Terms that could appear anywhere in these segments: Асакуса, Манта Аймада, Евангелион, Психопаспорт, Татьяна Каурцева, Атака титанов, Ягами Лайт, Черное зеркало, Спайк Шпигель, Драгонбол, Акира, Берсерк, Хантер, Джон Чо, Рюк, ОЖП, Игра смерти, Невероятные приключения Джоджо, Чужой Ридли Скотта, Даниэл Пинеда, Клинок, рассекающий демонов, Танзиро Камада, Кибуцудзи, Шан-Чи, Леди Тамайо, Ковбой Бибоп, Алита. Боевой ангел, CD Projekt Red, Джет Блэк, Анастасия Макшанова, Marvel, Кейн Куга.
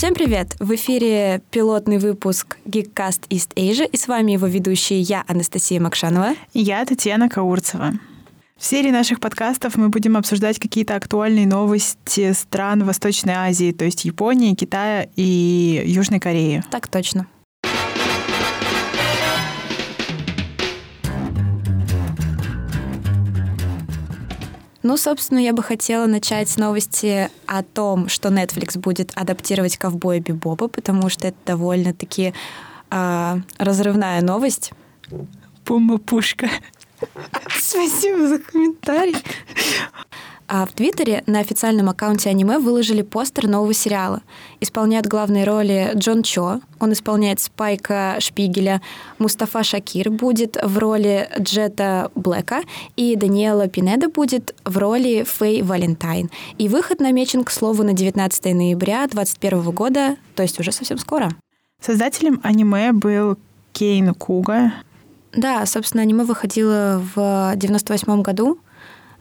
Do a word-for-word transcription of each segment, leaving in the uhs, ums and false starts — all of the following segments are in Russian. Всем привет! В эфире пилотный выпуск GeekCast East Asia, и с вами его ведущие я, Анастасия Макшанова. И я, Татьяна Каурцева. В серии наших подкастов мы будем обсуждать какие-то актуальные новости стран Восточной Азии, то есть Японии, Китая и Южной Кореи. Так точно. Ну, собственно, я бы хотела начать с новости о том, что Netflix будет адаптировать «Ковбоя Бибопа», потому что это довольно-таки э, разрывная новость. Пума-пушка. Спасибо за комментарий. А в Твиттере на официальном аккаунте аниме выложили постер нового сериала. Исполняют главные роли Джон Чо, он исполняет Спайка Шпигеля, Мустафа Шакир будет в роли Джета Блэка, и Даниэла Пинеда будет в роли Фэй Валентайн. И выход намечен, к слову, на девятнадцатое ноября две тысячи двадцать первого года, то есть уже совсем скоро. Создателем аниме был Кейн Куга. Да, собственно, аниме выходило в девяносто восьмом году.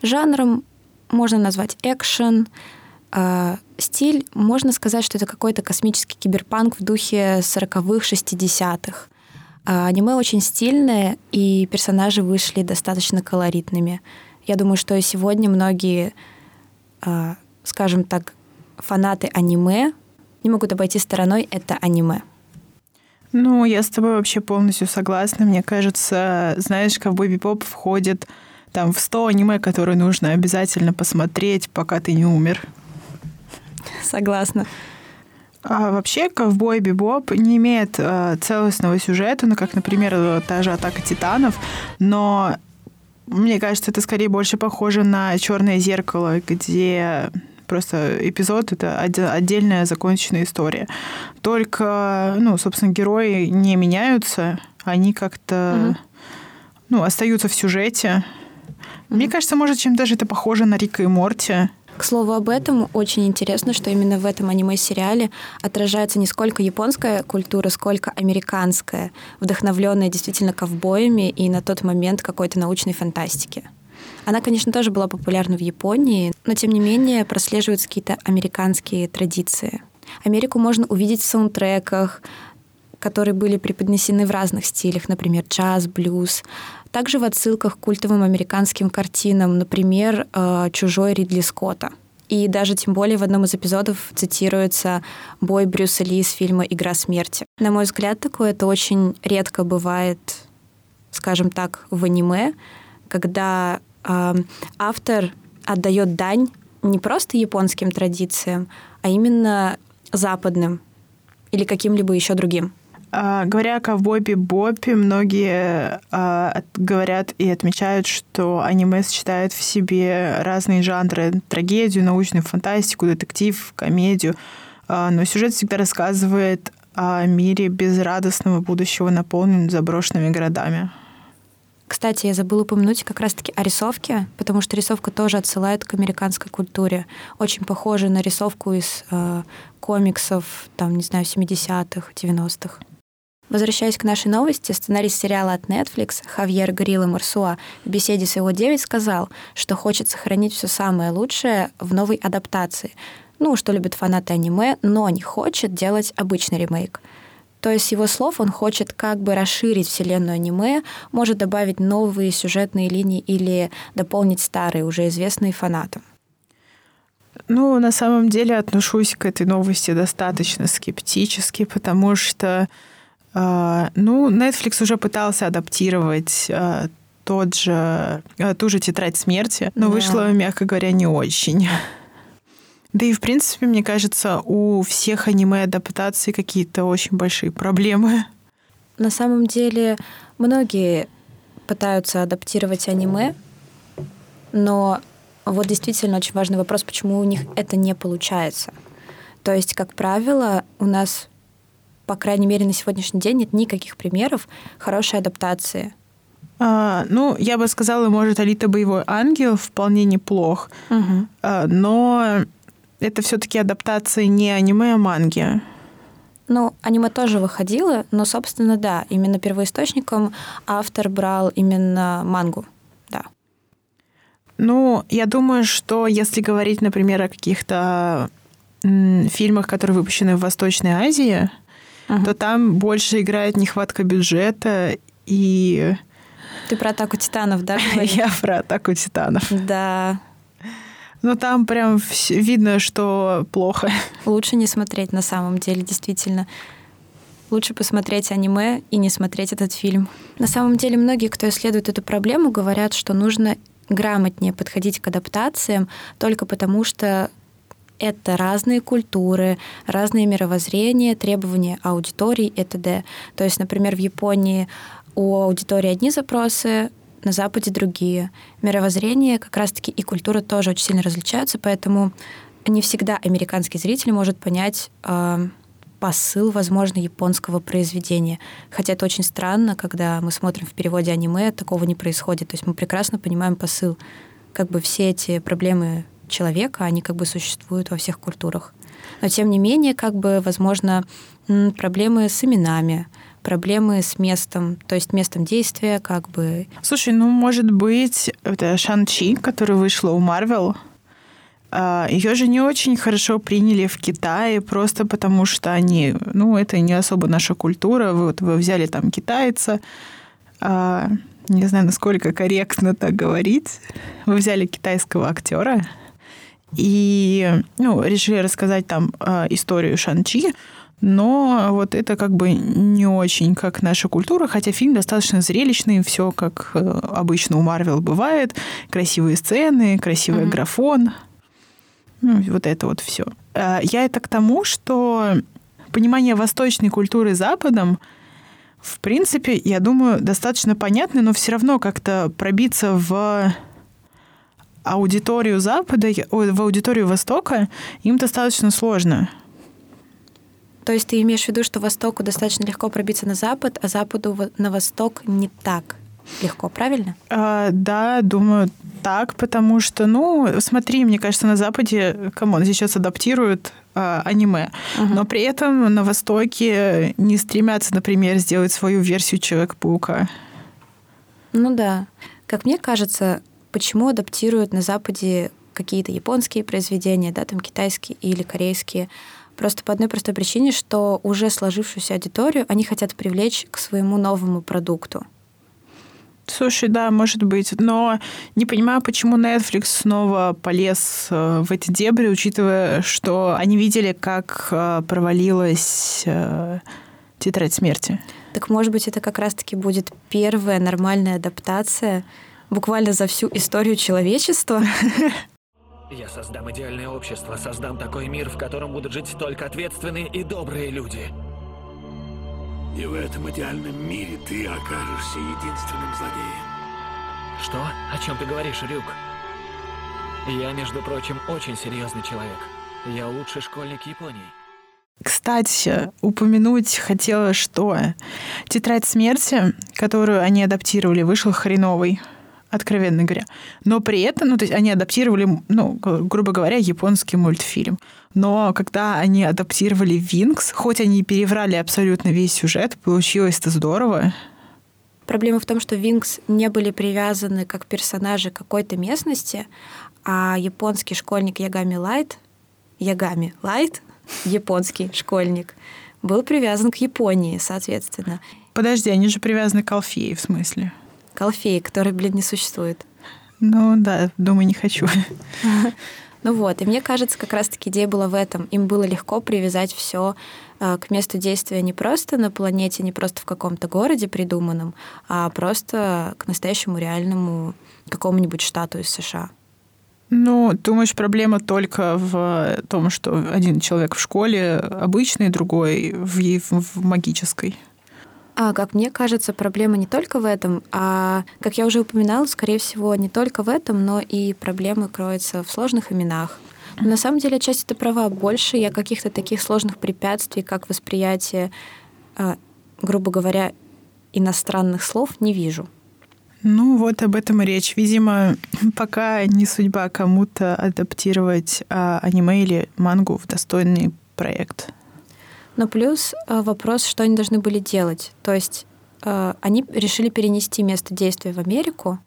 Жанром можно назвать экшен. Э, стиль, можно сказать, что это какой-то космический киберпанк в духе сороковых, шестидесятых. Э, аниме очень стильное, и персонажи вышли достаточно колоритными. Я думаю, что и сегодня многие, э, скажем так, фанаты аниме не могут обойти стороной это аниме. Ну, я с тобой вообще полностью согласна. Мне кажется, знаешь, «Ковбой Бибоп» входит там в сто аниме, которые нужно обязательно посмотреть, пока ты не умер. Согласна. А вообще «Ковбой Бибоп» не имеет э, целостного сюжета, ну, как, например, та же «Атака титанов», но мне кажется, это скорее больше похоже на «Черное зеркало», где просто эпизод — это отдельная законченная история. Только, ну, собственно, герои не меняются, они как-то, mm-hmm. ну, остаются в сюжете. Mm-hmm. Мне кажется, может, чем даже это похоже на Рика и Морти. К слову об этом, очень интересно, что именно в этом аниме-сериале отражается не сколько японская культура, сколько американская, вдохновленная действительно ковбоями и на тот момент какой-то научной фантастики. Она, конечно, тоже была популярна в Японии, но, тем не менее, прослеживаются какие-то американские традиции. Америку можно увидеть в саундтреках, которые были преподнесены в разных стилях, например, джаз, блюз. Также в отсылках к культовым американским картинам, например, «Чужой Ридли Скотта». И даже тем более в одном из эпизодов цитируется бой Брюса Ли из фильма «Игра смерти». На мой взгляд, такое это очень редко бывает, скажем так, в аниме, когда э, автор отдает дань не просто японским традициям, а именно западным или каким-либо еще другим. А, говоря о «Ковбой Бибопе», многие а, от, говорят и отмечают, что аниме сочетает в себе разные жанры: трагедию, научную фантастику, детектив, комедию. А, но сюжет всегда рассказывает о мире безрадостного будущего, наполненном заброшенными городами. Кстати, я забыла упомянуть как раз-таки о рисовке, потому что рисовка тоже отсылает к американской культуре. Очень похожа на рисовку из э, комиксов, там, не знаю, семидесятых, девяностых. Возвращаясь к нашей новости, сценарист сериала от Netflix Хавьер Грилло Марсуа в беседе с «Его девять» сказал, что хочет сохранить все самое лучшее в новой адаптации. Ну, что любят фанаты аниме, но не хочет делать обычный ремейк. То есть, с его слов, он хочет как бы расширить вселенную аниме, может добавить новые сюжетные линии или дополнить старые, уже известные фанатам. Ну, на самом деле, отношусь к этой новости достаточно скептически, потому что, э, ну, Netflix уже пытался адаптировать э, тот же, э, ту же «Тетрадь смерти», но да. Вышло, мягко говоря, не очень. Да и, в принципе, мне кажется, у всех аниме-адаптаций какие-то очень большие проблемы. На самом деле, многие пытаются адаптировать аниме, но вот действительно очень важный вопрос, почему у них это не получается. То есть, как правило, у нас, по крайней мере, на сегодняшний день нет никаких примеров хорошей адаптации. А, ну, я бы сказала, может, «Алита. Боевой ангел» вполне неплох, угу. а, но... Это все-таки адаптации не аниме, а манги. Ну, аниме тоже выходило, но, собственно, да, именно первоисточником автор брал именно мангу, да. Ну, я думаю, что если говорить, например, о каких-то фильмах, которые выпущены в Восточной Азии, ага. то там больше играет нехватка бюджета и... Ты про «Атаку титанов», да? Я про «Атаку титанов». Да. Ну, там прям видно, что плохо. Лучше не смотреть на самом деле, действительно. Лучше посмотреть аниме и не смотреть этот фильм. На самом деле, многие, кто исследует эту проблему, говорят, что нужно грамотнее подходить к адаптациям только потому, что это разные культуры, разные мировоззрения, требования аудитории и т.д. То есть, например, в Японии у аудитории одни запросы, на Западе другие. Мировоззрение как раз-таки и культура тоже очень сильно различаются, поэтому не всегда американский зритель может понять э, посыл, возможно, японского произведения. Хотя это очень странно, когда мы смотрим в переводе аниме, такого не происходит. То есть мы прекрасно понимаем посыл. Как бы все эти проблемы человека, они как бы существуют во всех культурах. Но, тем не менее, как бы, возможно, проблемы с именами, проблемы с местом, то есть местом действия, как бы... Слушай, ну, может быть, это Шан-Чи, которая вышла у Marvel, ее же не очень хорошо приняли в Китае, просто потому что они... Ну, это не особо наша культура. Вот вы взяли там китайца... Не знаю, насколько корректно так говорить. Вы взяли китайского актера и ну, решили рассказать там историю Шан-Чи, но вот это как бы не очень как наша культура, хотя фильм достаточно зрелищный, все как обычно у Marvel бывает. Красивые сцены, красивый mm-hmm. графон. Ну, вот это вот все. Я это к тому, что понимание восточной культуры Западом в принципе, я думаю, достаточно понятно, но все равно как-то пробиться в аудиторию Запада, в аудиторию Востока им достаточно сложно. То есть ты имеешь в виду, что Востоку достаточно легко пробиться на Запад, а Западу на Восток не так легко, правильно? А, да, думаю, так, потому что, ну, смотри, мне кажется, на Западе, камон, сейчас адаптируют а, аниме, uh-huh. но при этом на Востоке не стремятся, например, сделать свою версию Человека-паука. Ну да. Как мне кажется, почему адаптируют на Западе какие-то японские произведения, да, там китайские или корейские? Просто по одной простой причине, что уже сложившуюся аудиторию они хотят привлечь к своему новому продукту. Слушай, да, может быть, но не понимаю, почему Netflix снова полез в эти дебри, учитывая, что они видели, как провалилась «Тетрадь смерти». Так, может быть, это как раз-таки будет первая нормальная адаптация буквально за всю историю человечества? Я создам идеальное общество, создам такой мир, в котором будут жить только ответственные и добрые люди. И в этом идеальном мире ты окажешься единственным злодеем. Что? О чем ты говоришь, Рюк? Я, между прочим, очень серьезный человек. Я лучший школьник Японии. Кстати, упомянуть хотела, что «Тетрадь смерти», которую они адаптировали, вышла хреновой, откровенно говоря. Но при этом, ну, то есть они адаптировали, ну, грубо говоря, японский мультфильм. Но когда они адаптировали «Винкс», хоть они и переврали абсолютно весь сюжет, получилось-то здорово. Проблема в том, что «Винкс» не были привязаны как персонажи какой-то местности, а японский школьник Ягами Лайт, Ягами Лайт, японский школьник, был привязан к Японии, соответственно. Подожди, они же привязаны к Алфее, в смысле? К Алфее, который, блин, не существует. Ну да, думаю, не хочу. Ну вот, и мне кажется, как раз-таки идея была в этом. Им было легко привязать все э, к месту действия не просто на планете, не просто в каком-то городе придуманном, а просто к настоящему реальному какому-нибудь штату из США. Ну, думаешь, проблема только в том, что один человек в школе обычный, другой в, в магической? А, как мне кажется, проблема не только в этом, а, как я уже упоминала, скорее всего, не только в этом, но и проблема кроется в сложных именах. Но на самом деле, часть это права. Больше я каких-то таких сложных препятствий, как восприятие, а, грубо говоря, иностранных слов, не вижу. Ну, вот об этом и речь. Видимо, пока не судьба кому-то адаптировать а, аниме или мангу в достойный проект. Но плюс вопрос, что они должны были делать. То есть э, они решили перенести место действия в Америку,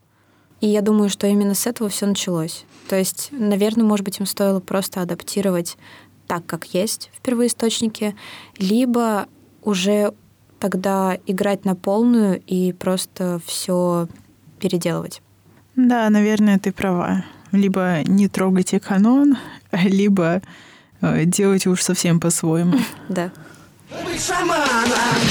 и я думаю, что именно с этого все началось. То есть, наверное, может быть, им стоило просто адаптировать так, как есть в первоисточнике, либо уже тогда играть на полную и просто все переделывать. Да, наверное, ты права. Либо не трогайте канон, либо делайте уж совсем по-своему. Да. Быть шаманом,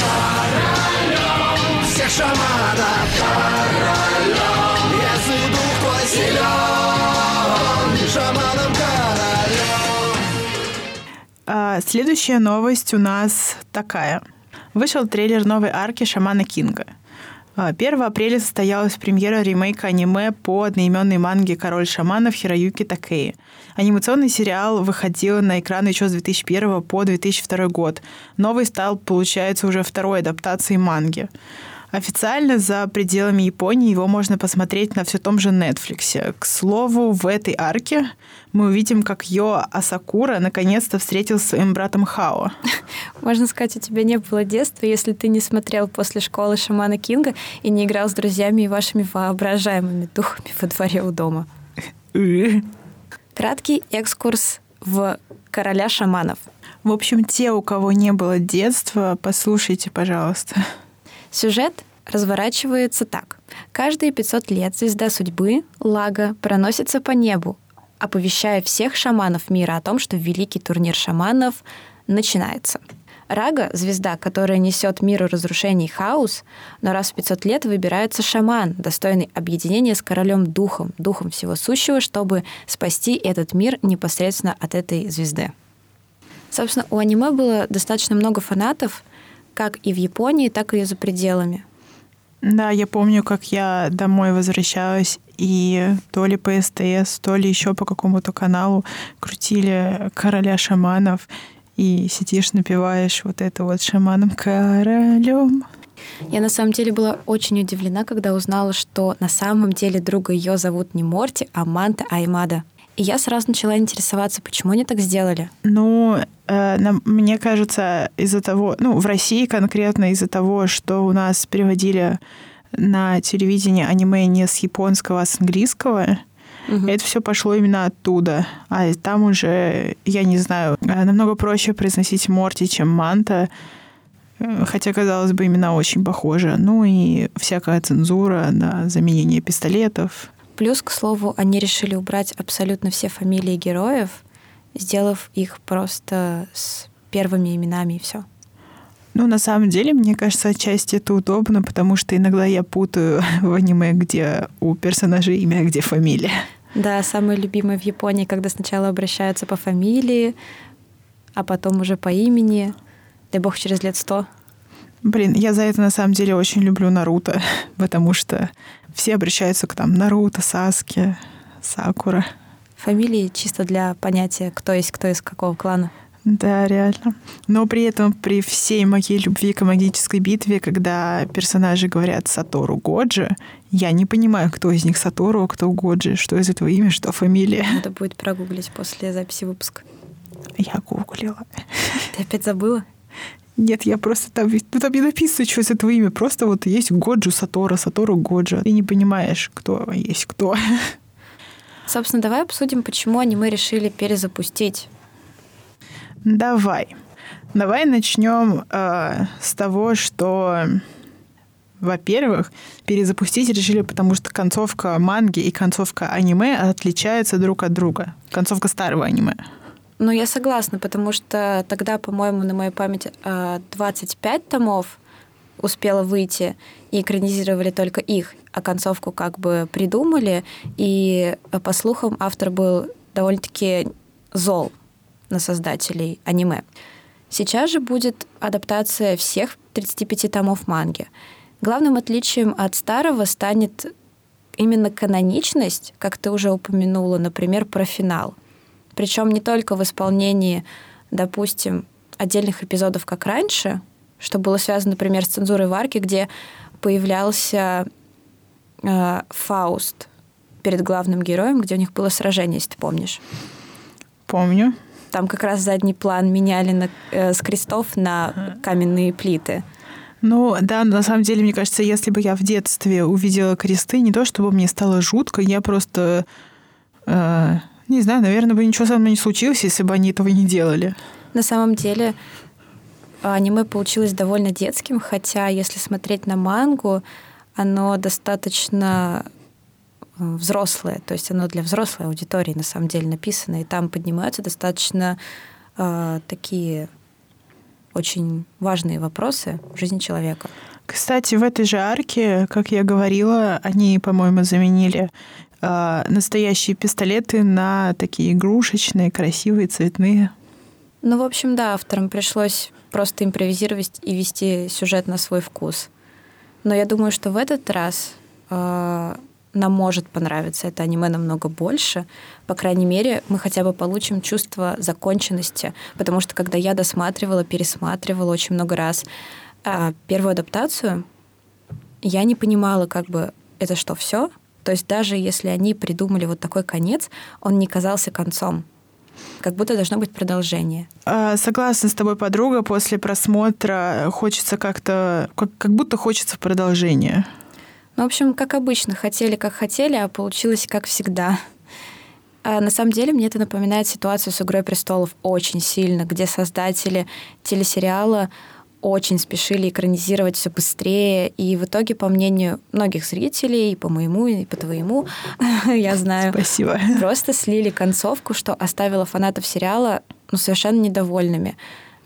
королем, всех шаманов, королем, если дух твой силен, шаманом, королем. Следующая новость у нас такая. Вышел трейлер новой арки «Шамана Кинга». первого апреля состоялась премьера ремейка аниме по одноименной манге «Король шаманов» Хироюки Такеи. Анимационный сериал выходил на экраны еще с две тысячи первого по две тысячи второй год. Новый стал, получается, уже второй адаптацией манги. Официально за пределами Японии его можно посмотреть на все том же Netflix. К слову, в этой арке мы увидим, как Йо Асакура наконец-то встретился с своим братом Хао. Можно сказать, у тебя не было детства, если ты не смотрел после школы «Шамана Кинга» и не играл с друзьями и вашими воображаемыми духами во дворе у дома. Краткий экскурс в «Короля шаманов». В общем, те, у кого не было детства, послушайте, пожалуйста. Сюжет разворачивается так. Каждые пятьсот лет звезда судьбы, Лага, проносится по небу, оповещая всех шаманов мира о том, что великий турнир шаманов начинается. Рага — звезда, которая несет миру разрушение и хаос, но раз в пятьсот лет выбирается шаман, достойный объединения с королем духом, духом всего сущего, чтобы спасти этот мир непосредственно от этой звезды. Собственно, у аниме было достаточно много фанатов, как и в Японии, так и за пределами. Да, я помню, как я домой возвращалась, и то ли по СТС, то ли еще по какому-то каналу крутили «Короля шаманов», и сидишь, напеваешь вот это вот «Шаманом-королем». Я на самом деле была очень удивлена, когда узнала, что на самом деле друга ее зовут не Морти, а Манта Аймада. И я сразу начала интересоваться, почему они так сделали. Ну, э, нам, мне кажется, из-за того... Ну, в России конкретно из-за того, что у нас переводили на телевидение аниме не с японского, а с английского. Угу. Это все пошло именно оттуда. А там уже, я не знаю, намного проще произносить Морти, чем Манта. Хотя, казалось бы, имена очень похожи. Ну и всякая цензура на заменение пистолетов. Плюс, к слову, они решили убрать абсолютно все фамилии героев, сделав их просто с первыми именами, и все. Ну, на самом деле, мне кажется, отчасти это удобно, потому что иногда я путаю в аниме, где у персонажей имя, где фамилия. Да, самое любимое в Японии, когда сначала обращаются по фамилии, а потом уже по имени. Дай бог, через лет сто. Блин, я за это на самом деле очень люблю Наруто, потому что все обращаются к там Наруто, Саске, Сакура. Фамилии чисто для понятия, кто есть кто из какого клана. Да, реально. Но при этом при всей моей любви к магической битве, когда персонажи говорят Сатору Годжо, я не понимаю, кто из них Сатору, а кто Годжо, что из этого имя, что фамилия. Надо будет прогуглить после записи выпуска. Я гуглила. Ты опять забыла? Нет, я просто там, ну, там не написано, что из этого имя. Просто вот есть Годжо Сатора, Сатору Годжо. Ты не понимаешь, кто есть кто. Собственно, давай обсудим, почему аниме решили перезапустить. Давай. Давай начнем э, с того, что, во-первых, перезапустить решили, потому что концовка манги и концовка аниме отличаются друг от друга. Концовка старого аниме. Ну, я согласна, потому что тогда, по-моему, на моей памяти двадцать пять томов успело выйти, и экранизировали только их, а концовку как бы придумали, и, по слухам, автор был довольно-таки зол на создателей аниме. Сейчас же будет адаптация всех тридцати пяти томов манги. Главным отличием от старого станет именно каноничность, как ты уже упомянула, например, про финал. Причем не только в исполнении, допустим, отдельных эпизодов, как раньше, что было связано, например, с цензурой в арке, где появлялся э, Фауст перед главным героем, где у них было сражение, если ты помнишь. Помню. Там как раз задний план меняли на, э, с крестов на каменные плиты. Ну, да, на самом деле, мне кажется, если бы я в детстве увидела кресты, не то чтобы мне стало жутко, я просто... Э, Не знаю, наверное, бы ничего со мной не случилось, если бы они этого не делали. На самом деле, аниме получилось довольно детским, хотя, если смотреть на мангу, оно достаточно взрослое, то есть оно для взрослой аудитории на самом деле написано, и там поднимаются достаточно э, такие очень важные вопросы в жизни человека. Кстати, в этой же арке, как я говорила, они, по-моему, заменили э, настоящие пистолеты на такие игрушечные, красивые, цветные. Ну, в общем, да, авторам пришлось просто импровизировать и вести сюжет на свой вкус. Но я думаю, что в этот раз э, нам может понравиться это аниме намного больше. По крайней мере, мы хотя бы получим чувство законченности. Потому что, когда я досматривала, пересматривала очень много раз э, первую адаптацию, я не понимала, как бы, это что, все? То есть даже если они придумали вот такой конец, он не казался концом. Как будто должно быть продолжение. Согласна с тобой, подруга, после просмотра хочется как-то, как, как будто хочется продолжения. Ну, в общем, как обычно, хотели, как хотели, а получилось, как всегда. А на самом деле, мне это напоминает ситуацию с «Игрой престолов» очень сильно, где создатели телесериала очень спешили экранизировать все быстрее, и в итоге, по мнению многих зрителей, и по моему, и по твоему, я знаю, спасибо, просто слили концовку, что оставило фанатов сериала ну, совершенно недовольными.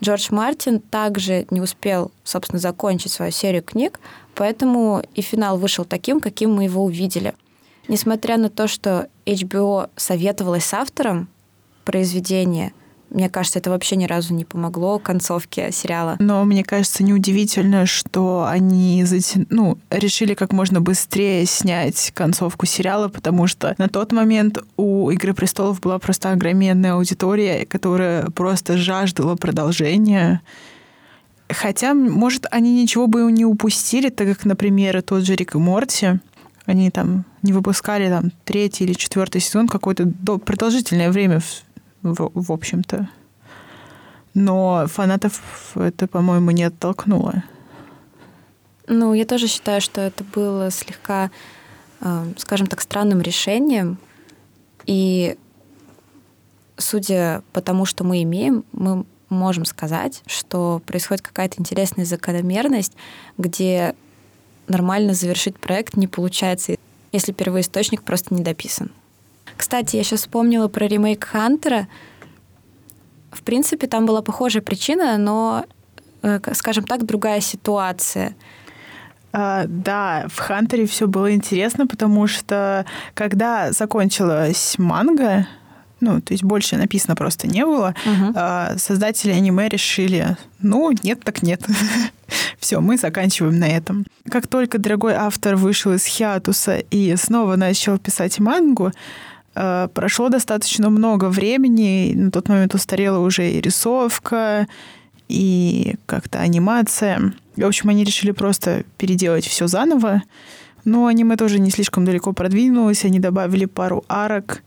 Джордж Мартин также не успел, собственно, закончить свою серию книг, поэтому и финал вышел таким, каким мы его увидели. Несмотря на то, что эйч би о советовалась с автором произведения, мне кажется, это вообще ни разу не помогло концовке сериала. Но мне кажется, неудивительно, что они затя... ну, решили как можно быстрее снять концовку сериала, потому что на тот момент у «Игры престолов» была просто огроменная аудитория, которая просто жаждала продолжения. Хотя, может, они ничего бы не упустили, так как, например, тот же «Рик и Морти», они там не выпускали там, третий или четвертый сезон какое-то продолжительное время в В, в общем-то. Но фанатов это, по-моему, не оттолкнуло. Ну, я тоже считаю, что это было слегка, э, скажем так, странным решением. И судя по тому, что мы имеем, мы можем сказать, что происходит какая-то интересная закономерность, где нормально завершить проект не получается, если первоисточник просто не дописан. Кстати, я сейчас вспомнила про ремейк «Хантера». В принципе, там была похожая причина, но, скажем так, другая ситуация. А, да, в «Хантере» все было интересно, потому что когда закончилась манга, ну, то есть больше написано просто не было, угу. а, создатели аниме решили, ну, нет так нет. Все, мы заканчиваем на этом. Как только дорогой автор вышел из хиатуса и снова начал писать мангу, прошло достаточно много времени, на тот момент устарела уже и рисовка, и как-то анимация. В общем, они решили просто переделать все заново. Но аниме тоже не слишком далеко продвинулось, они добавили пару арок,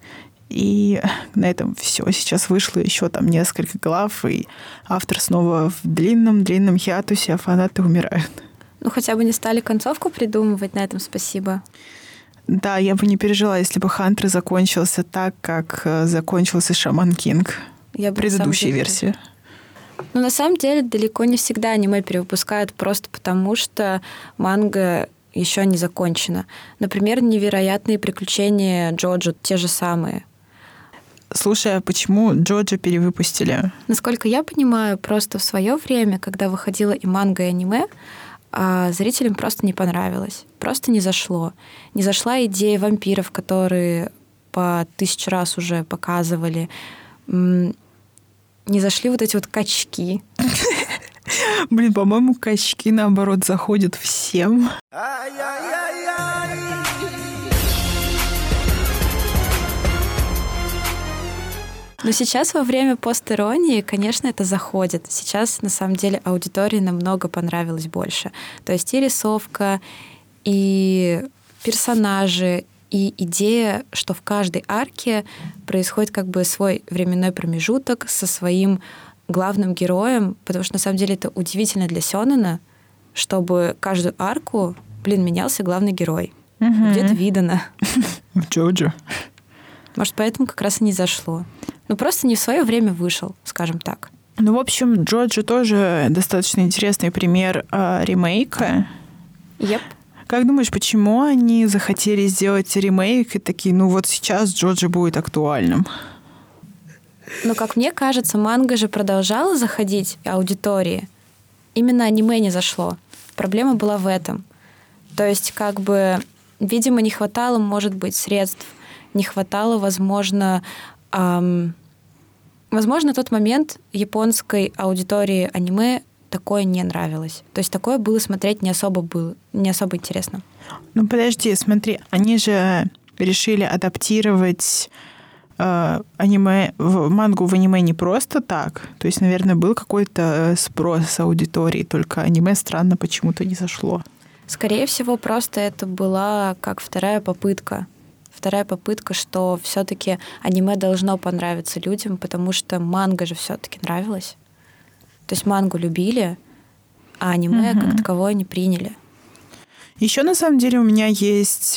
и на этом все. Сейчас вышло еще там несколько глав, и автор снова в длинном-длинном хиатусе, а фанаты умирают. Ну, хотя бы не стали концовку придумывать, на этом спасибо. Да, я бы не пережила, если бы «Хантер» закончился так, как закончился «Шаман Кинг». Я бы предыдущей версии. Ну, на самом деле, далеко не всегда аниме перевыпускают просто потому, что манга еще не закончена. Например, «Невероятные приключения Джоджо» те же самые. Слушай, а почему Джоджо перевыпустили? Насколько я понимаю, просто в свое время, когда выходила и манга, и аниме, а зрителям просто не понравилось. Просто не зашло. Не зашла идея вампиров, которые по тысячу раз уже показывали. Не зашли вот эти вот качки. Блин, по-моему, качки, наоборот, заходят всем. Но сейчас во время пост-иронии, конечно, это заходит. Сейчас, на самом деле, аудитории намного понравилось больше. То есть и рисовка, и персонажи, и идея, что в каждой арке происходит как бы свой временной промежуток со своим главным героем, потому что, на самом деле, это удивительно для сёнэна, чтобы каждую арку, блин, менялся главный герой. Угу. Где-то видано. В Джоджо. Может, поэтому как раз и не зашло. Ну, просто не в свое время вышел, скажем так. Ну, в общем, Джоджо тоже достаточно интересный пример э, ремейка. Yep. Как думаешь, почему они захотели сделать ремейк и такие, ну вот сейчас Джоджо будет актуальным? Ну, как мне кажется, манга же продолжала заходить аудитории. Именно аниме не зашло. Проблема была в этом. То есть, как бы, видимо, не хватало, может быть, средств. Не хватало, возможно... Эм... Возможно, на тот момент японской аудитории аниме такое не нравилось. То есть такое было смотреть не особо было, не особо интересно. Ну подожди, смотри, они же решили адаптировать э, аниме, в, мангу в аниме не просто так. То есть, наверное, был какой-то спрос с аудитории, только аниме странно почему-то не зашло. Скорее всего, просто это была как вторая попытка. Вторая попытка, что все-таки аниме должно понравиться людям, потому что манга же все-таки нравилась. То есть мангу любили, а аниме угу. как таковое не приняли. Еще на самом деле у меня есть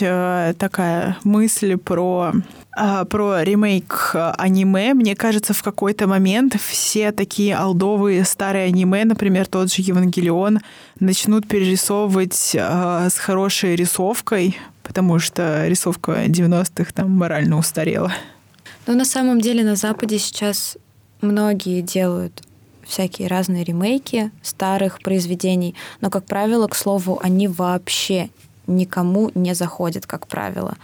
такая мысль про, про ремейк аниме. Мне кажется, в какой-то момент все такие олдовые старые аниме, например, тот же «Евангелион», начнут перерисовывать с хорошей рисовкой, потому что рисовка девяностых там морально устарела. Ну, на самом деле на Западе сейчас многие делают всякие разные ремейки старых произведений, но, как правило, к слову, они вообще никому не заходят, как правило.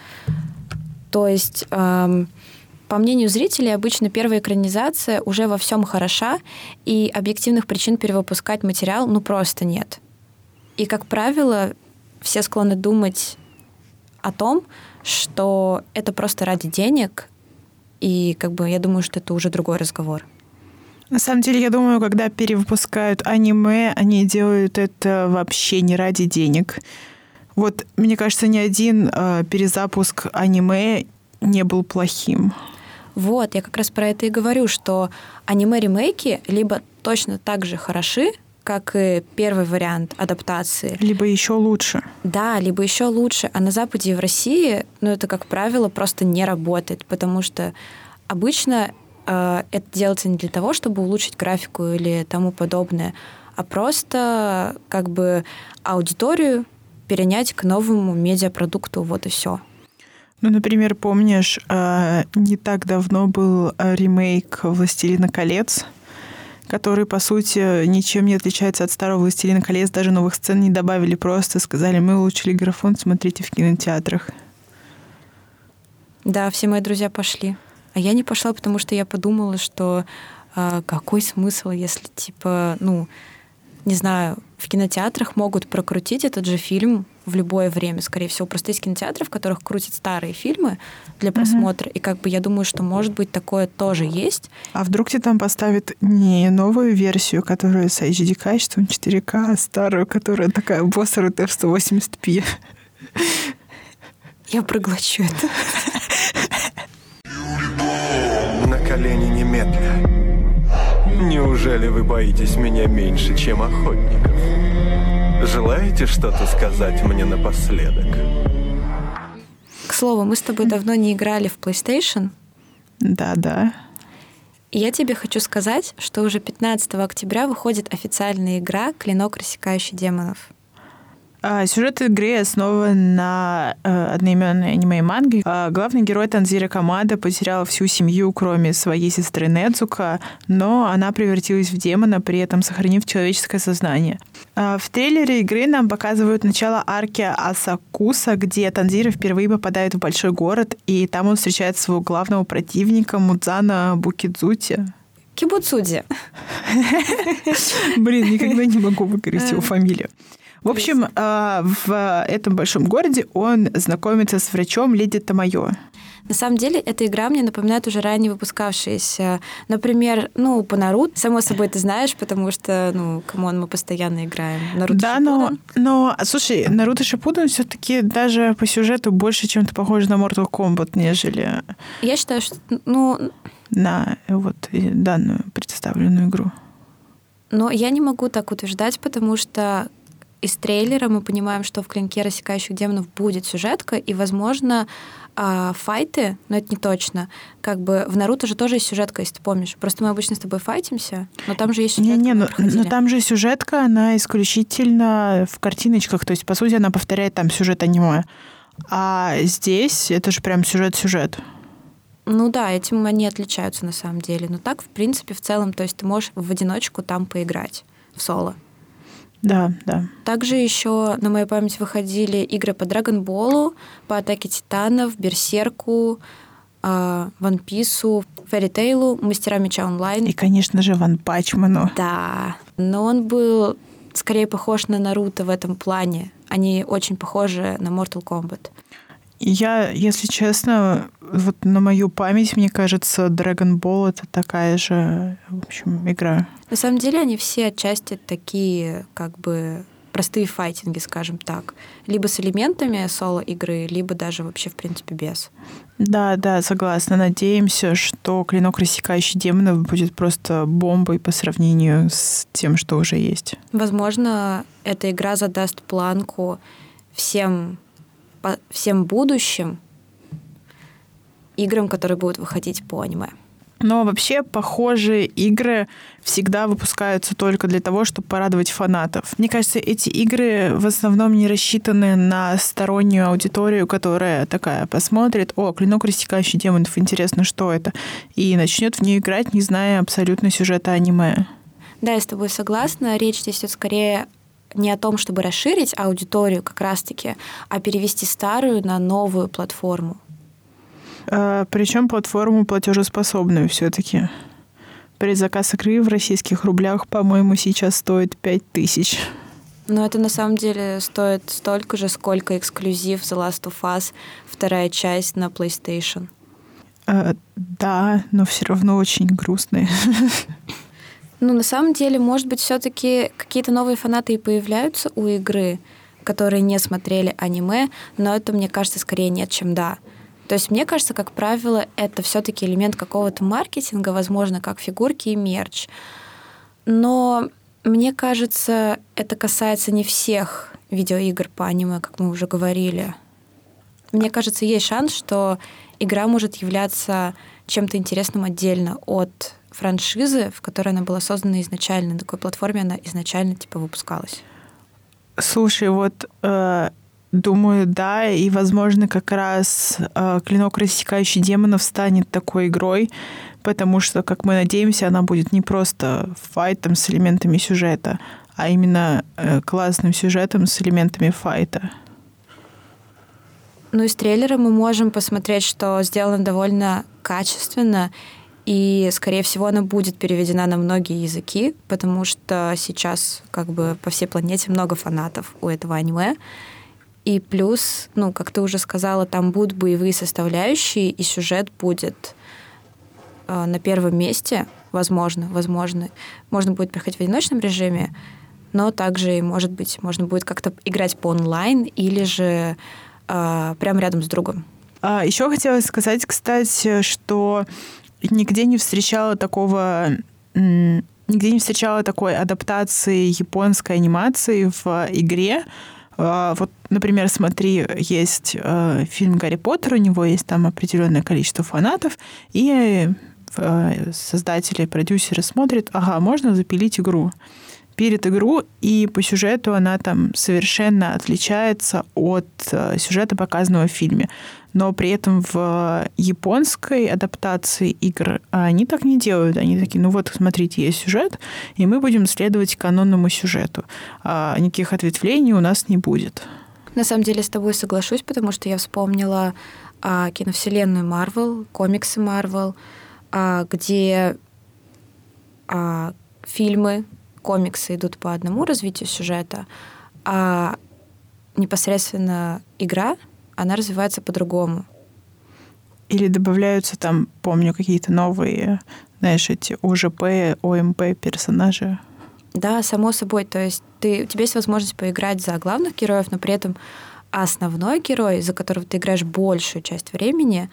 То есть, эм, по мнению зрителей, обычно первая экранизация уже во всем хороша, и объективных причин перевыпускать материал ну просто нет. И, как правило, все склонны думать о том, что это просто ради денег, и как бы я думаю, что это уже другой разговор. На самом деле, я думаю, когда перевыпускают аниме, они делают это вообще не ради денег. Вот, мне кажется, ни один э, перезапуск аниме не был плохим. Вот, я как раз про это и говорю, что аниме-ремейки либо точно так же хороши, как и первый вариант адаптации. Либо еще лучше. Да, либо еще лучше. А на Западе и в России, ну, это, как правило, просто не работает, потому что обычно... это делается не для того, чтобы улучшить графику или тому подобное, а просто как бы аудиторию перенять к новому медиапродукту, вот и все. Ну, например, помнишь, не так давно был ремейк «Властелина колец», который, по сути, ничем не отличается от старого «Властелина колец», даже новых сцен не добавили, просто сказали, мы улучшили графон, смотрите в кинотеатрах. Да, все мои друзья пошли. А я не пошла, потому что я подумала, что э, какой смысл, если, типа, ну, не знаю, в кинотеатрах могут прокрутить этот же фильм в любое время. Скорее всего, просто есть кинотеатры, в которых крутят старые фильмы для просмотра. Mm-hmm. И как бы я думаю, что, может быть, такое тоже есть. А вдруг тебе там поставят не новую версию, которая с эйч ди-качеством четыре ка, а старую, которая такая босс эр ти в сто восемьдесят пи. Я проглочу это. На колени немедля. Неужели вы боитесь меня меньше, чем охотников? Желаете что-то сказать мне напоследок? К слову, мы с тобой давно не играли в PlayStation. Да-да. И я тебе хочу сказать, что уже пятнадцатого октября выходит официальная игра «Клинок, рассекающий демонов». Сюжет игры основан на э, одноименной аниме и манге. Э, главный герой Танзиро Камада потеряла всю семью, кроме своей сестры Недзука, но она превратилась в демона, при этом сохранив человеческое сознание. Э, в трейлере игры нам показывают начало арки Асакуса, где Танзиро впервые попадает в большой город, и там он встречает своего главного противника Мудзана Букидзути. Кибуцудзи. Блин, никогда не могу выговорить его фамилию. В общем, в этом большом городе он знакомится с врачом леди Тамайо. На самом деле, эта игра мне напоминает уже ранее выпускавшиеся. Например, ну, по Наруто. Само собой, ты знаешь, потому что, ну, камон, мы постоянно играем. Наруто да, Шипуден. но, но, слушай, Наруто Шипуден все-таки даже по сюжету больше чем-то похоже на Mortal Kombat, нежели... Я считаю, что, ну... на вот данную представленную игру. Но я не могу так утверждать, потому что из трейлера мы понимаем, что в «Клинке рассекающих демонов» будет сюжетка, и, возможно, э, файты, но это не точно. Как бы в «Наруто» же тоже есть сюжетка, если ты помнишь. Просто мы обычно с тобой файтимся, но там же есть сюжетка. Не, не, но, но там же сюжетка, она исключительно в картиночках, то есть, по сути, она повторяет там сюжет аниме. А здесь это же прям сюжет-сюжет. Ну да, этим они отличаются на самом деле. Но так, в принципе, в целом, то есть ты можешь в одиночку там поиграть, в соло. Да, да. Также еще на моей памяти выходили игры по Драгонболу, по Атаке титанов, Берсерку, Ван Пису, Фэри Тейлу, Мастера меча онлайн. И, конечно же, Ван Пачману. Да, но он был скорее похож на Наруто в этом плане. Они очень похожи на Mortal Kombat. Я, если честно, вот на мою память, мне кажется, Dragon Ball — это такая же, в общем, игра. На самом деле они все отчасти такие, как бы, простые файтинги, скажем так. Либо с элементами соло-игры, либо даже вообще, в принципе, без. Да, да, согласна. Надеемся, что «Клинок, рассекающий демонов» будет просто бомбой по сравнению с тем, что уже есть. Возможно, эта игра задаст планку всем... по всем будущим играм, которые будут выходить по аниме. Но вообще похожие игры всегда выпускаются только для того, чтобы порадовать фанатов. Мне кажется, эти игры в основном не рассчитаны на стороннюю аудиторию, которая такая посмотрит: «О, «Клинок, рассекающий демонов», интересно, что это?» и начнет в нее играть, не зная абсолютно сюжета аниме. Да, я с тобой согласна. Речь здесь идет скорее не о том, чтобы расширить аудиторию как раз-таки, а перевести старую на новую платформу. А, причем платформу платежеспособную все-таки. Предзаказ игры в российских рублях, по-моему, сейчас стоит пять тысяч. Но это на самом деле стоит столько же, сколько эксклюзив The Last of Us, вторая часть на PlayStation. А, да, но все равно очень грустные. Ну, на самом деле, может быть, все-таки какие-то новые фанаты и появляются у игры, которые не смотрели аниме, но это, мне кажется, скорее нет, чем да. То есть, мне кажется, как правило, это все-таки элемент какого-то маркетинга, возможно, как фигурки и мерч. Но, мне кажется, это касается не всех видеоигр по аниме, как мы уже говорили. Мне кажется, есть шанс, что игра может являться чем-то интересным отдельно от франшизы, в которой она была создана изначально, на такой платформе она изначально типа выпускалась. Слушай, вот э, думаю, да, и, возможно, как раз э, «Клинок, рассекающий демонов» станет такой игрой, потому что, как мы надеемся, она будет не просто файтом с элементами сюжета, а именно э, классным сюжетом с элементами файта. Ну, из трейлера мы можем посмотреть, что сделано довольно качественно. И, скорее всего, она будет переведена на многие языки, потому что сейчас как бы по всей планете много фанатов у этого аниме. И плюс, ну, как ты уже сказала, там будут боевые составляющие, и сюжет будет э, на первом месте, возможно, возможно. Можно будет проходить в одиночном режиме, но также, может быть, можно будет как-то играть по онлайн или же э, прямо рядом с другом. А, еще хотела сказать, кстати, что... Нигде не встречала такого, нигде не встречала такой адаптации японской анимации в игре. Вот, например, смотри, есть фильм «Гарри Поттер», у него есть там определенное количество фанатов, и создатели, продюсеры смотрят: ага, можно запилить игру. Пилят игру, и по сюжету она там совершенно отличается от сюжета, показанного в фильме. Но при этом в японской адаптации игр они так не делают. Они такие: ну вот, смотрите, есть сюжет, и мы будем следовать канонному сюжету. А никаких ответвлений у нас не будет. На самом деле с тобой соглашусь, потому что я вспомнила а, киновселенную Marvel, комиксы Marvel, а, где а, фильмы, комиксы идут по одному развитию сюжета, а непосредственно игра она развивается по-другому. Или добавляются там, помню, какие-то новые, знаешь, эти ОЖП, ОМП персонажи. Да, само собой. То есть ты, у тебя есть возможность поиграть за главных героев, но при этом основной герой, за которого ты играешь большую часть времени,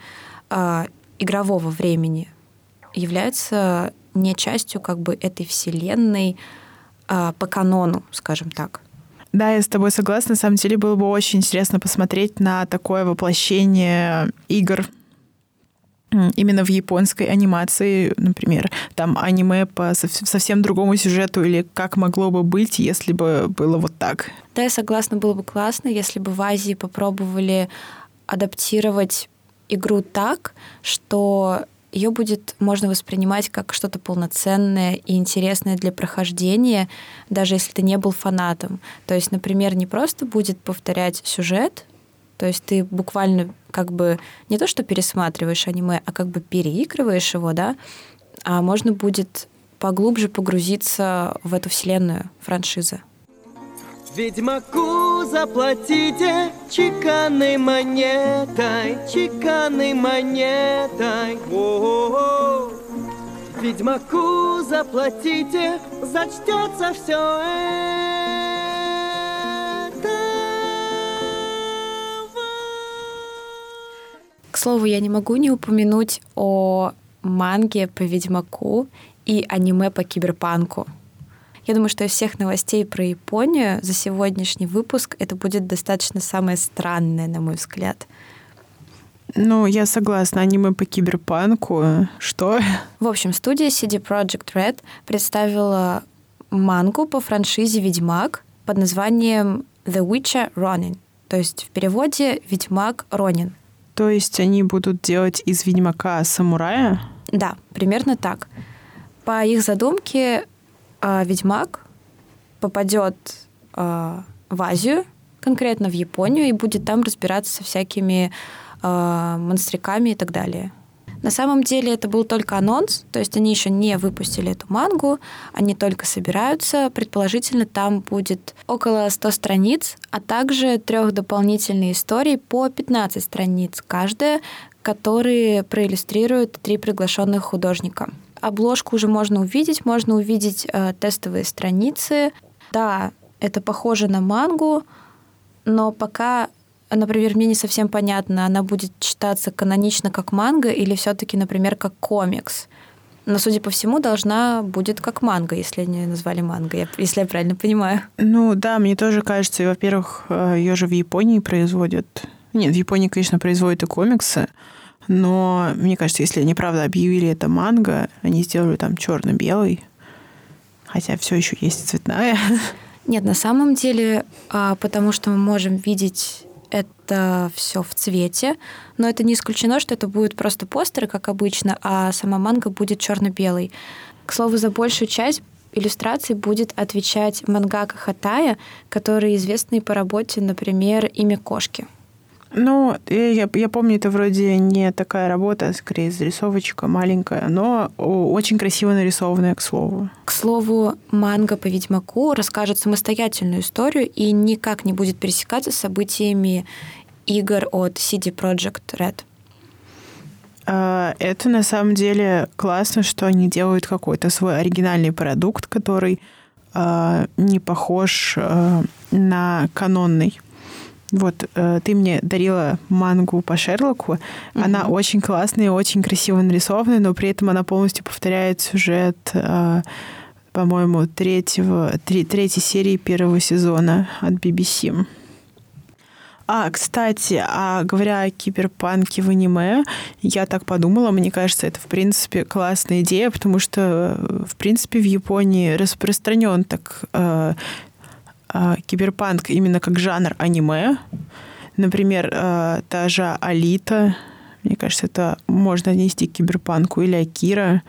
э, игрового времени, является не частью как бы этой вселенной э, по канону, скажем так. Да, я с тобой согласна. На самом деле было бы очень интересно посмотреть на такое воплощение игр именно в японской анимации, например, там аниме по совсем другому сюжету, или как могло бы быть, если бы было вот так. Да, я согласна, было бы классно, если бы в Азии попробовали адаптировать игру так, что ее будет можно воспринимать как что-то полноценное и интересное для прохождения, даже если ты не был фанатом. То есть, например, не просто будет повторять сюжет, то есть ты буквально как бы не то что пересматриваешь аниме, а как бы переигрываешь его, да, а можно будет поглубже погрузиться в эту вселенную франшизы. Ведьмаку заплатите чеканной монетой, чеканной монетой. О-о-о. Ведьмаку заплатите, зачтется все этого. К слову, я не могу не упомянуть о манге по Ведьмаку и аниме по Киберпанку. Я думаю, что из всех новостей про Японию за сегодняшний выпуск это будет достаточно самое странное, на мой взгляд. Ну, я согласна. Аниме по Киберпанку. Что? В общем, студия си ди Projekt Red представила мангу по франшизе «Ведьмак» под названием «The Witcher Ronin». То есть в переводе «Ведьмак Ронин». То есть они будут делать из «Ведьмака» самурая? Да, примерно так. По их задумке... Ведьмак попадет э, в Азию, конкретно в Японию, и будет там разбираться со всякими э, монстриками и так далее. На самом деле это был только анонс, то есть они еще не выпустили эту мангу, они только собираются. Предположительно, там будет около ста страниц, а также трех дополнительных историй по пятнадцать страниц каждая, которые проиллюстрируют три приглашенных художника. Обложку уже можно увидеть, можно увидеть э, тестовые страницы. Да, это похоже на мангу, но пока, например, мне не совсем понятно, она будет читаться канонично как манга или все-таки, например, как комикс. Но, судя по всему, должна будет как манга, если не назвали манго, я, если я правильно понимаю. Ну да, мне тоже кажется, и, во-первых, ее же в Японии производят. Нет, в Японии, конечно, производят и комиксы. Но мне кажется, если они правда объявили это манго, они сделали там черно-белый, хотя все еще есть цветная. Нет, на самом деле, потому что мы можем видеть это все в цвете, но это не исключено, что это будут просто постеры, как обычно, а сама манго будет черно-белой. К слову, за большую часть иллюстраций будет отвечать мангака Хатая, который известный по работе, например, «Имя кошки». Ну, я, я, я помню, это вроде не такая работа, а скорее зарисовочка маленькая, но очень красиво нарисованная, к слову. К слову, манга по Ведьмаку расскажет самостоятельную историю и никак не будет пересекаться с событиями игр от си ди Projekt Red. Это на самом деле классно, что они делают какой-то свой оригинальный продукт, который не похож на канонный. Вот, ты мне дарила мангу по Шерлоку. Mm-hmm. Она очень классная, очень красиво нарисованная, но при этом она полностью повторяет сюжет, по-моему, третьего, три, третьей серии первого сезона от би би си. А, кстати, а говоря о киберпанке в аниме, я так подумала, мне кажется, это, в принципе, классная идея, потому что, в принципе, в Японии распространен так... киберпанк именно как жанр аниме. Например, та же «Алита». Мне кажется, это можно отнести к киберпанку. Или «Акира».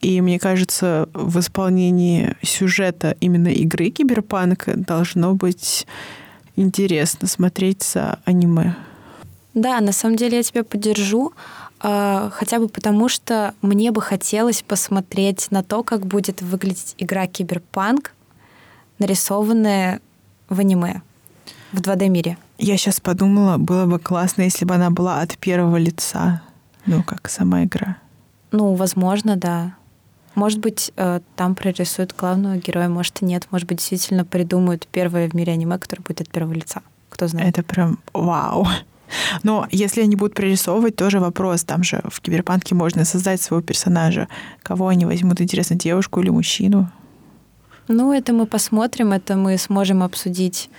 И, мне кажется, в исполнении сюжета именно игры киберпанка должно быть интересно смотреть за аниме. Да, на самом деле я тебя поддержу. Хотя бы потому, что мне бы хотелось посмотреть на то, как будет выглядеть игра «Киберпанк», нарисованная в аниме, в два дэ-мире. Я сейчас подумала, было бы классно, если бы она была от первого лица, ну, как сама игра. Ну, возможно, да. Может быть, там прорисуют главного героя, может, и нет. Может быть, действительно придумают первое в мире аниме, которое будет от первого лица. Кто знает. Это прям вау. Но если они будут прорисовывать, тоже вопрос. Там же в киберпанке можно создать своего персонажа. Кого они возьмут, интересно, девушку или мужчину? Ну, это мы посмотрим, это мы сможем обсудить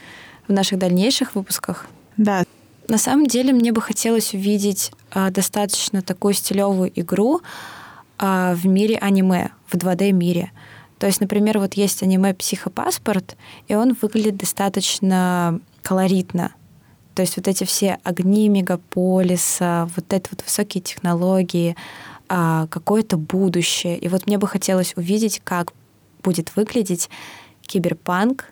в наших дальнейших выпусках. Да. На самом деле, мне бы хотелось увидеть а, достаточно такую стилевую игру а, в мире аниме, в два дэ мире. То есть, например, вот есть аниме «Психопаспорт», и он выглядит достаточно колоритно. То есть вот эти все огни мегаполиса, вот это вот высокие технологии, а, какое-то будущее. И вот мне бы хотелось увидеть, как будет выглядеть киберпанк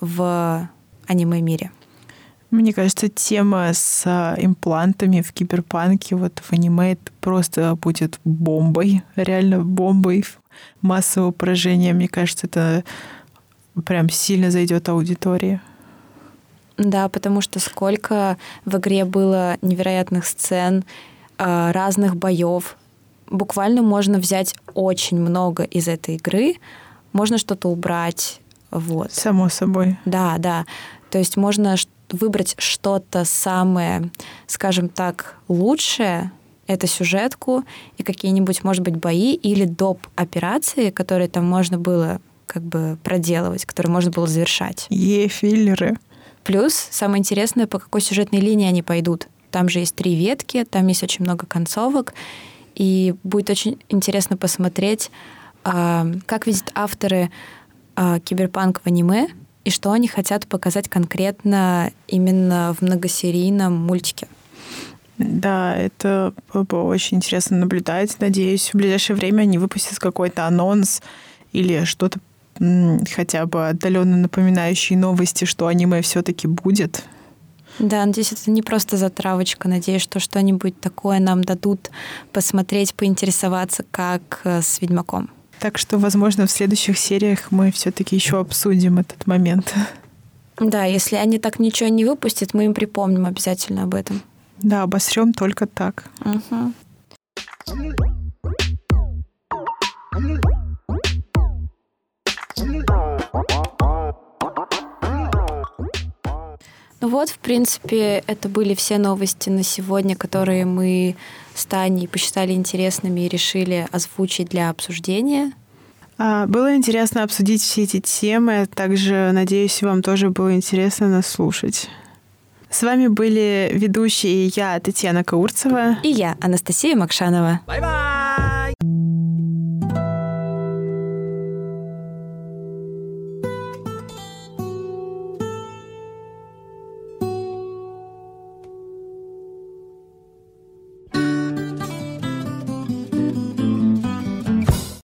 в аниме-мире. Мне кажется, тема с имплантами в киберпанке, вот в аниме, это просто будет бомбой, реально бомбой массового поражения. Мне кажется, это прям сильно зайдет аудитории. Да, потому что сколько в игре было невероятных сцен, разных боев. Буквально можно взять очень много из этой игры, можно что-то убрать. Вот. Само собой. Да, да. То есть можно выбрать что-то самое, скажем так, лучшее, это сюжетку и какие-нибудь, может быть, бои или доп. Операции, которые там можно было как бы проделывать, которые можно было завершать. Е, филлеры. Плюс самое интересное, по какой сюжетной линии они пойдут. Там же есть три ветки, там есть очень много концовок, и будет очень интересно посмотреть, как видят авторы киберпанк в аниме, и что они хотят показать конкретно именно в многосерийном мультике. Да, это было очень интересно наблюдать. Надеюсь, в ближайшее время они выпустят какой-то анонс или что-то хотя бы отдаленно напоминающие новости, что аниме все-таки будет. Да, надеюсь, это не просто затравочка. Надеюсь, что что-нибудь такое нам дадут посмотреть, поинтересоваться, как с «Ведьмаком». Так что, возможно, в следующих сериях мы все-таки еще обсудим этот момент. Да, если они так ничего не выпустят, мы им припомним обязательно об этом. Да, обосрем только так. Угу. Ну вот, в принципе, это были все новости на сегодня, которые мы с Таней посчитали интересными и решили озвучить для обсуждения. Было интересно обсудить все эти темы. Также, надеюсь, вам тоже было интересно нас слушать. С вами были ведущие я, Татьяна Каурцева. И я, Анастасия Макшанова. Бай-бай!